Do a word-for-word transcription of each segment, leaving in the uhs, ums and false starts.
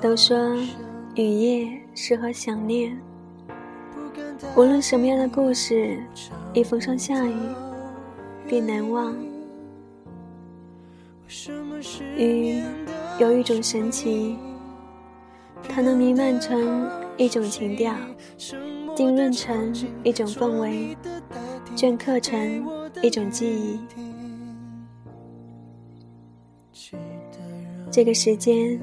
都说雨夜适合想念，无论什么样的故事，一逢上下雨便难忘。雨有一种神奇，它能弥漫成一种情调，浸润成一种氛围，镌刻成一种记忆。这个时间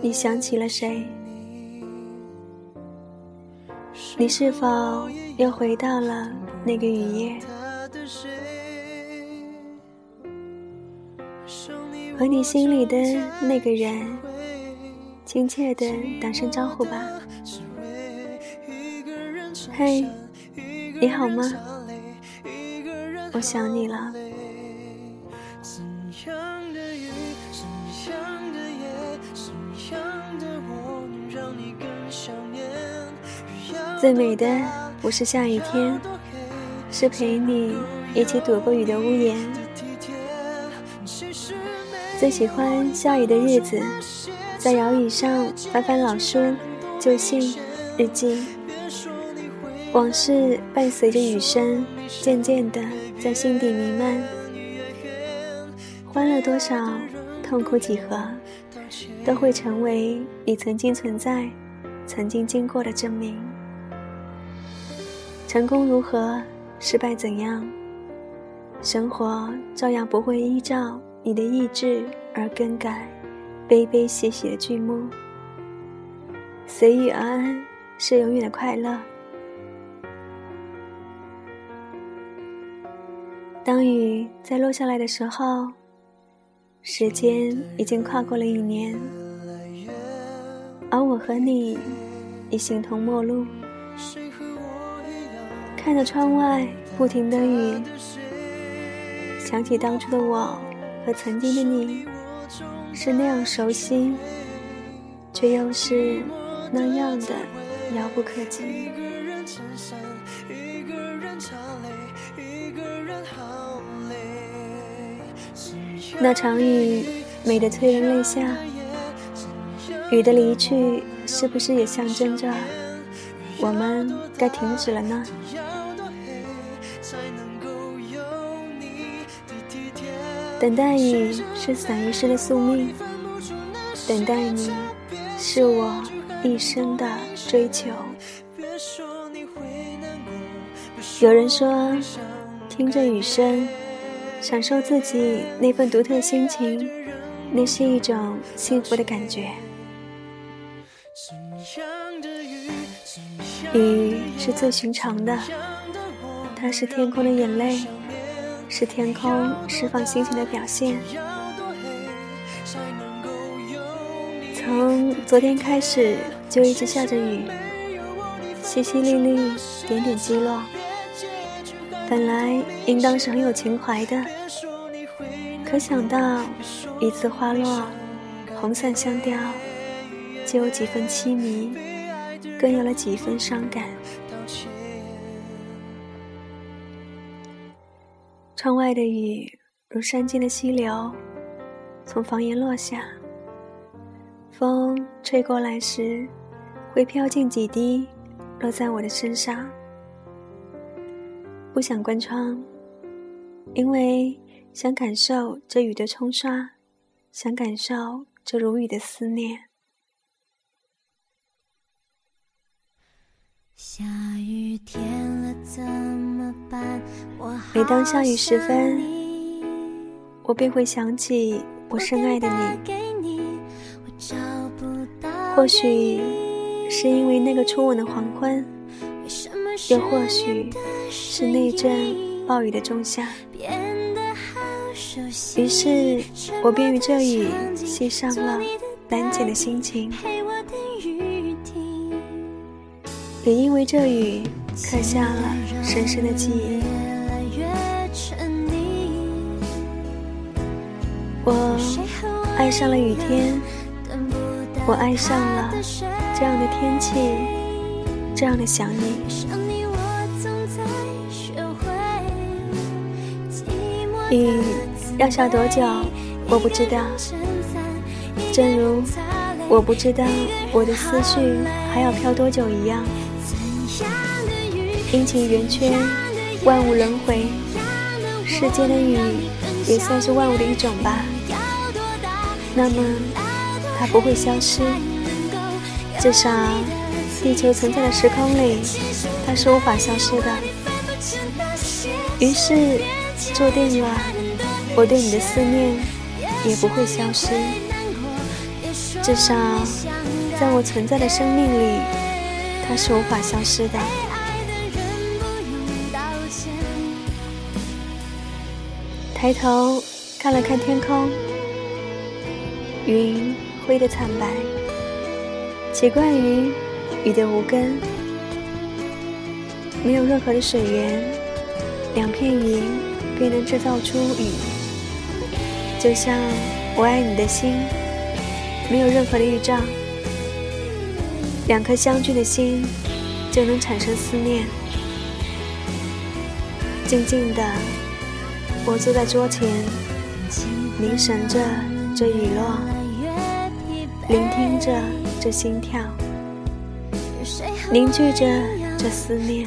你想起了谁？你是否又回到了那个雨夜？和你心里的那个人，亲切地打声招呼吧。嘿，你好吗？我想你了。最美的不是下雨天，是陪你一起躲过雨的屋檐。最喜欢下雨的日子，在摇椅上翻翻老书、旧信、日记，往事伴随着雨声，渐渐地在心底弥漫。欢乐多少，痛苦几何，都会成为你曾经存在、曾经经过的证明。成功如何，失败怎样，生活照样不会依照你的意志而更改悲悲喜喜的剧目。随遇而安是永远的快乐。当雨在落下来的时候，时间已经跨过了一年，而我和你已形同陌路。看着窗外不停的雨，想起当初的我和曾经的你，是那样熟悉，却又是那样的遥不可及。那场雨美得催人泪下，雨的离去是不是也象征着我们该停止了呢？等待雨是伞一生的宿命，等待你是我一生的追求。有人说，听着雨声，享受自己那份独特的心情，那是一种幸福的感觉。雨是最寻常的，它是天空的眼泪，是天空释放心情的表现。从昨天开始就一直下着雨，淅淅沥沥，点点击落，本来应当是很有情怀的，可想到一次花落，红伞相吊，就有几分凄迷，更有了几分伤感。窗外的雨如山间的溪流，从房檐落下，风吹过来时会飘进几滴，落在我的身上。不想关窗，因为想感受这雨的冲刷，想感受这如雨的思念。下雨天了怎么办？每当下雨时分，我便会想起我深爱的你。或许是因为那个初吻的黄昏，又或许是那阵暴雨的仲夏，于是我便与这雨系上了难解的心情，也因为这雨刻下了深深的记忆。我爱上了雨天，我爱上了这样的天气，这样的想你。雨要下多久我不知道，正如我不知道我的思绪还要飘多久一样。阴晴圆缺，万物轮回，世间的雨也算是万物的一种吧。那么它不会消失，至少地球存在的时空里它是无法消失的。于是注定了我对你的思念也不会消失，至少在我存在的生命里它是无法消失的。抬头看了看天空，云灰的惨白，习惯于雨的无根，没有任何的水源，两片云便能制造出雨。就像我爱你的心，没有任何的预兆，两颗相聚的心就能产生思念。静静的我坐在桌前，凝神着这雨落，聆听着这心跳，凝聚着这思念。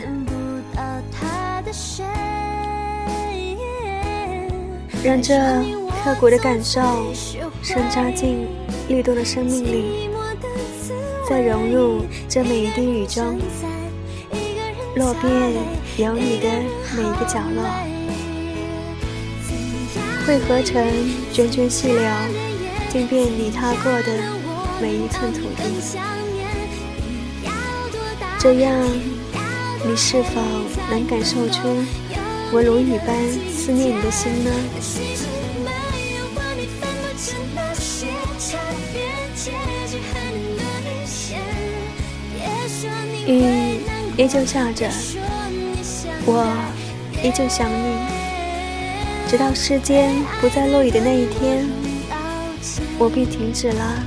让这刻骨的感受深扎进律动的生命里，再融入这每一滴雨中，落遍有你的每一个角落，汇合成涓涓细流，浸遍你踏过的每一寸土地。这样你是否能感受出我如雨般思念你的心呢？雨依旧下着，我依旧想你，直到世间不再落雨的那一天，我便停止了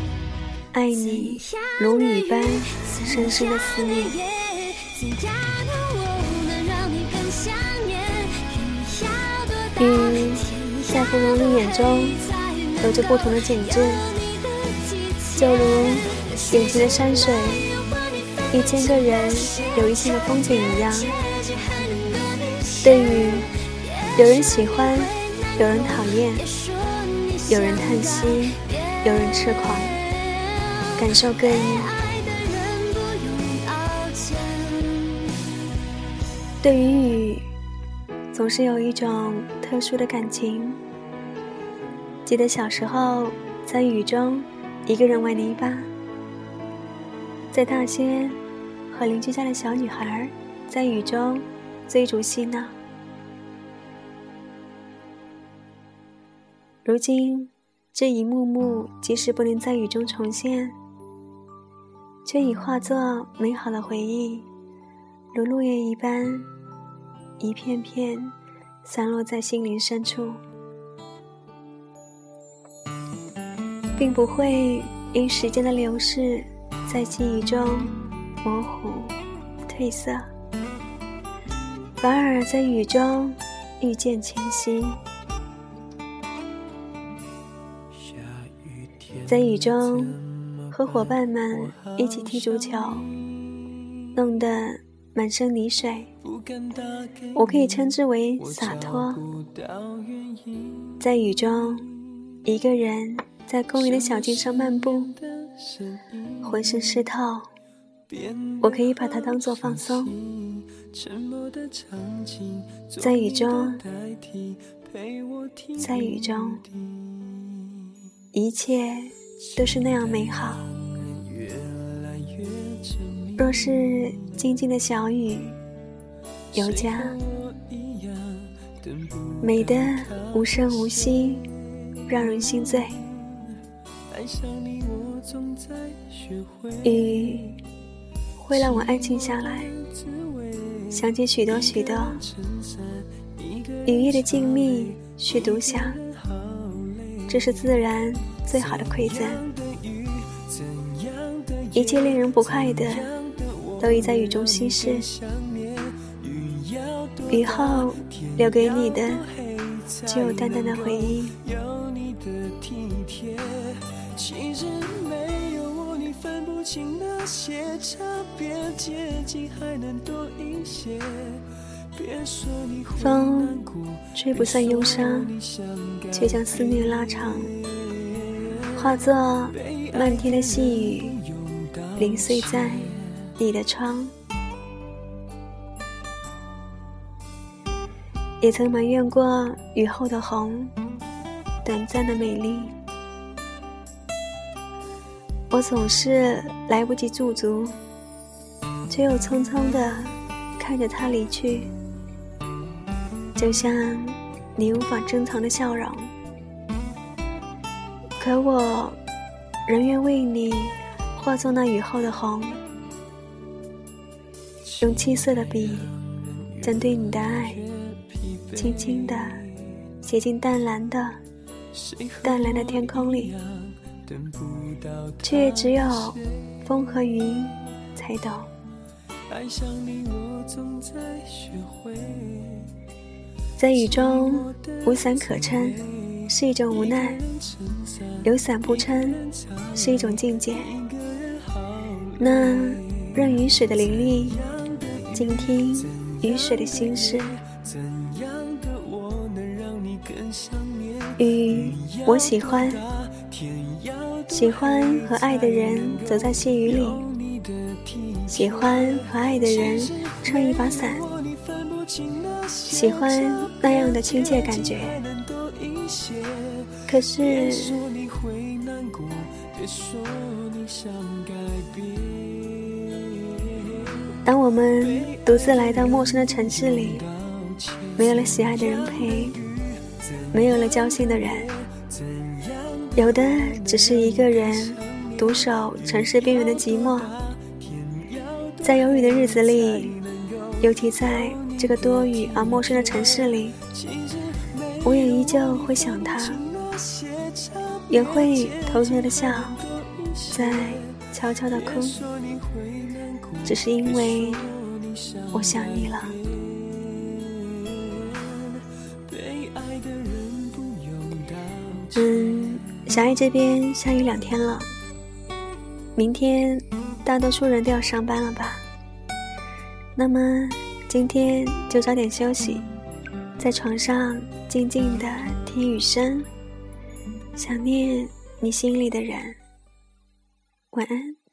爱你如雨般深深的思念。雨在芙蓉的眼中有着不同的景致，就如眼前的山水，一千个人有一千个风景一样。对于有人喜欢，有人讨厌，有人叹息，有人痴狂，感受各异。对于雨，总是有一种特殊的感情。记得小时候在雨中一个人玩泥巴，在大街和邻居家的小女孩在雨中追逐嬉闹。如今这一幕幕即使不能在雨中重现，却已化作美好的回忆，如落叶一般一片片散落在心灵深处，并不会因时间的流逝在记忆中模糊褪色，反而在雨中愈见清晰。在雨中和伙伴们一起踢足球，弄得满身泥水，我可以称之为洒脱。在雨中一个人在公园的小径上漫步，浑身湿透，我可以把它当作放松。在雨中在雨中一切都是那样美好。若是静静的小雨尤佳，美得无声无息，让人心醉。雨会让我安静下来，想起许多许多雨夜的静谧去独享，这是自然最好的馈赠。一切令人不快的都已在雨中稀释，雨后留给你的只有淡淡的回忆。其实没有我你分不清那些差别，接近还能多一些。风吹不散忧伤，却将思念拉长，化作漫天的细雨，零碎在你的窗。也曾埋怨过雨后的红，短暂的美丽。我总是来不及驻足，只有匆匆地看着它离去，就像你无法珍藏的笑容。可我仍愿为你化作那雨后的红，用七色的笔将对你的爱轻轻地写进淡蓝的淡蓝的天空里，却只有风和云才懂。在雨中无伞可撑是一种无奈，有伞不撑是一种境界。那让雨水的淋漓，静听雨水的心事。雨我喜欢，喜欢和爱的人走在细雨里，喜欢和爱的人撑一把伞，喜欢那样的亲切感觉。可是当我们独自来到陌生的城市里，没有了喜爱的人陪，没有了交心的人，有的只是一个人独守城市边缘的寂寞。在有雨的日子里，尤其在这个多雨而陌生的城市里，我也依旧会想他，也会偷偷的笑，再悄悄的哭，只是因为我想你了。嗯，小爱这边下雨两天了，明天大多数人都要上班了吧？那么今天就早点休息，在床上静静的听雨声，想念你心里的人。晚安。